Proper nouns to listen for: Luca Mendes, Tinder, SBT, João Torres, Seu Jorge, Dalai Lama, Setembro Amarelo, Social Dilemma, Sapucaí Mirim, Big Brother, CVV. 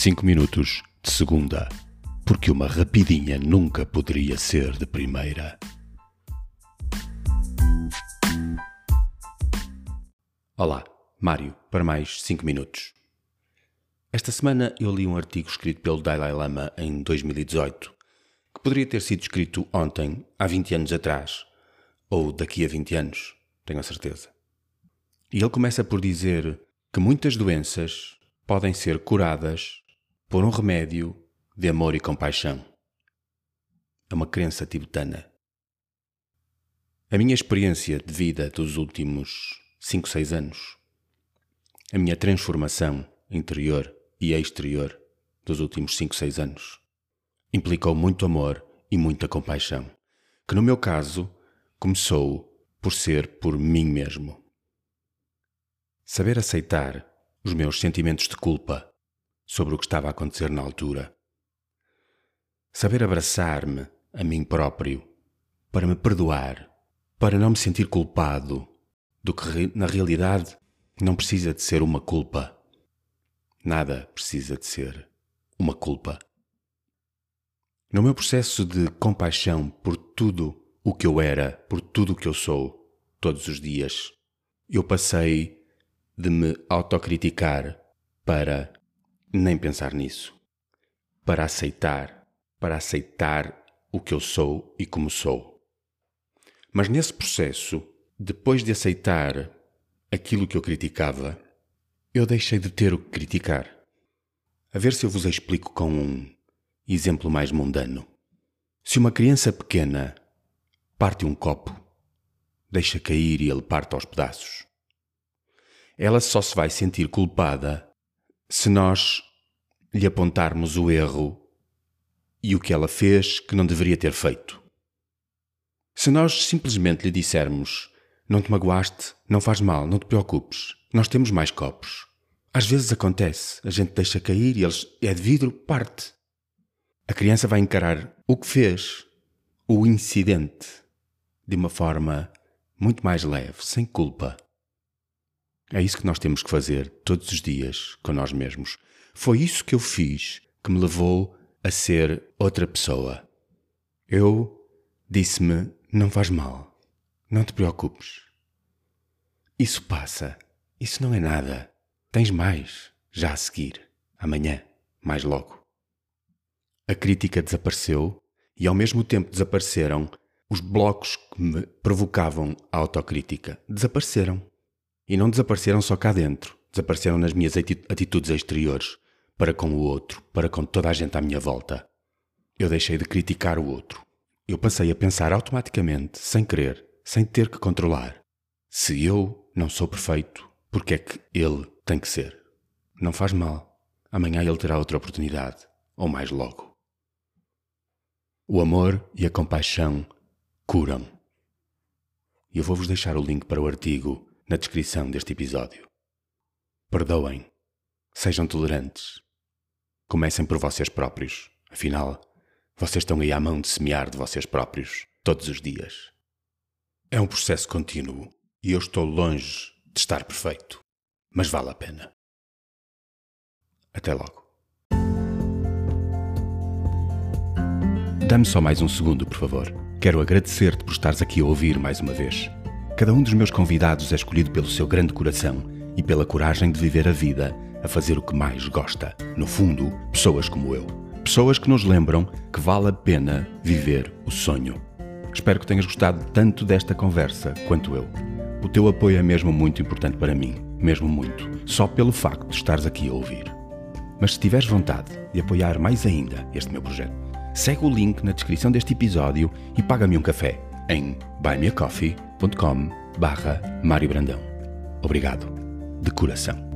5 minutos de segunda, porque uma rapidinha nunca poderia ser de primeira. Olá, Mário, para mais 5 minutos. Esta semana eu li um artigo escrito pelo Dalai Lama em 2018, que poderia ter sido escrito ontem, há 20 anos atrás, ou daqui a 20 anos, tenho a certeza. E ele começa por dizer que muitas doenças podem ser curadas por um remédio de amor e compaixão. É uma crença tibetana. A minha experiência de vida dos últimos 5, 6 anos, a minha transformação interior e exterior dos últimos 5, 6 anos, implicou muito amor e muita compaixão, que no meu caso começou por ser por mim mesmo. Saber aceitar os meus sentimentos de culpa sobre o que estava a acontecer na altura. Saber abraçar-me a mim próprio para me perdoar, para não me sentir culpado do que na realidade não precisa de ser uma culpa. Nada precisa de ser uma culpa. No meu processo de compaixão por tudo o que eu era, por tudo o que eu sou, todos os dias, eu passei de me autocriticar para nem pensar nisso, para aceitar o que eu sou e como sou. Mas nesse processo, depois de aceitar aquilo que eu criticava, eu deixei de ter o que criticar. A ver se eu vos explico com um exemplo mais mundano. Se uma criança pequena parte um copo, deixa cair e ele parte aos pedaços, ela só se vai sentir culpada se nós lhe apontarmos o erro e o que ela fez que não deveria ter feito. Se nós simplesmente lhe dissermos: não te magoaste, não faz mal, não te preocupes, nós temos mais copos. Às vezes acontece, a gente deixa cair e eles, é de vidro, parte. A criança vai encarar o que fez, o incidente, de uma forma muito mais leve, sem culpa. É isso que nós temos que fazer todos os dias com nós mesmos. Foi isso que eu fiz que me levou a ser outra pessoa. Eu disse-me: não faz mal, não te preocupes. Isso passa, isso não é nada. Tens mais, já a seguir, amanhã, mais logo. A crítica desapareceu e ao mesmo tempo desapareceram os blocos que me provocavam a autocrítica. Desapareceram. E não desapareceram só cá dentro, desapareceram nas minhas atitudes exteriores, para com o outro, para com toda a gente à minha volta. Eu deixei de criticar o outro. Eu passei a pensar automaticamente, sem querer, sem ter que controlar. Se eu não sou perfeito, porque é que ele tem que ser? Não faz mal. Amanhã ele terá outra oportunidade, ou mais logo. O amor e a compaixão curam. Eu vou-vos deixar o link para o artigo na descrição deste episódio. Perdoem. Sejam tolerantes. Comecem por vocês próprios. Afinal, vocês estão aí à mão de semear de vocês próprios, todos os dias. É um processo contínuo e eu estou longe de estar perfeito. Mas vale a pena. Até logo. Dá-me só mais um segundo, por favor. Quero agradecer-te por estares aqui a ouvir mais uma vez. Cada um dos meus convidados é escolhido pelo seu grande coração e pela coragem de viver a vida, a fazer o que mais gosta. No fundo, pessoas como eu. Pessoas que nos lembram que vale a pena viver o sonho. Espero que tenhas gostado tanto desta conversa quanto eu. O teu apoio é mesmo muito importante para mim. Mesmo muito. Só pelo facto de estares aqui a ouvir. Mas se tiveres vontade de apoiar mais ainda este meu projeto, segue o link na descrição deste episódio e paga-me um café em buymeacoffee.com/MarioBrandão. Obrigado, de coração.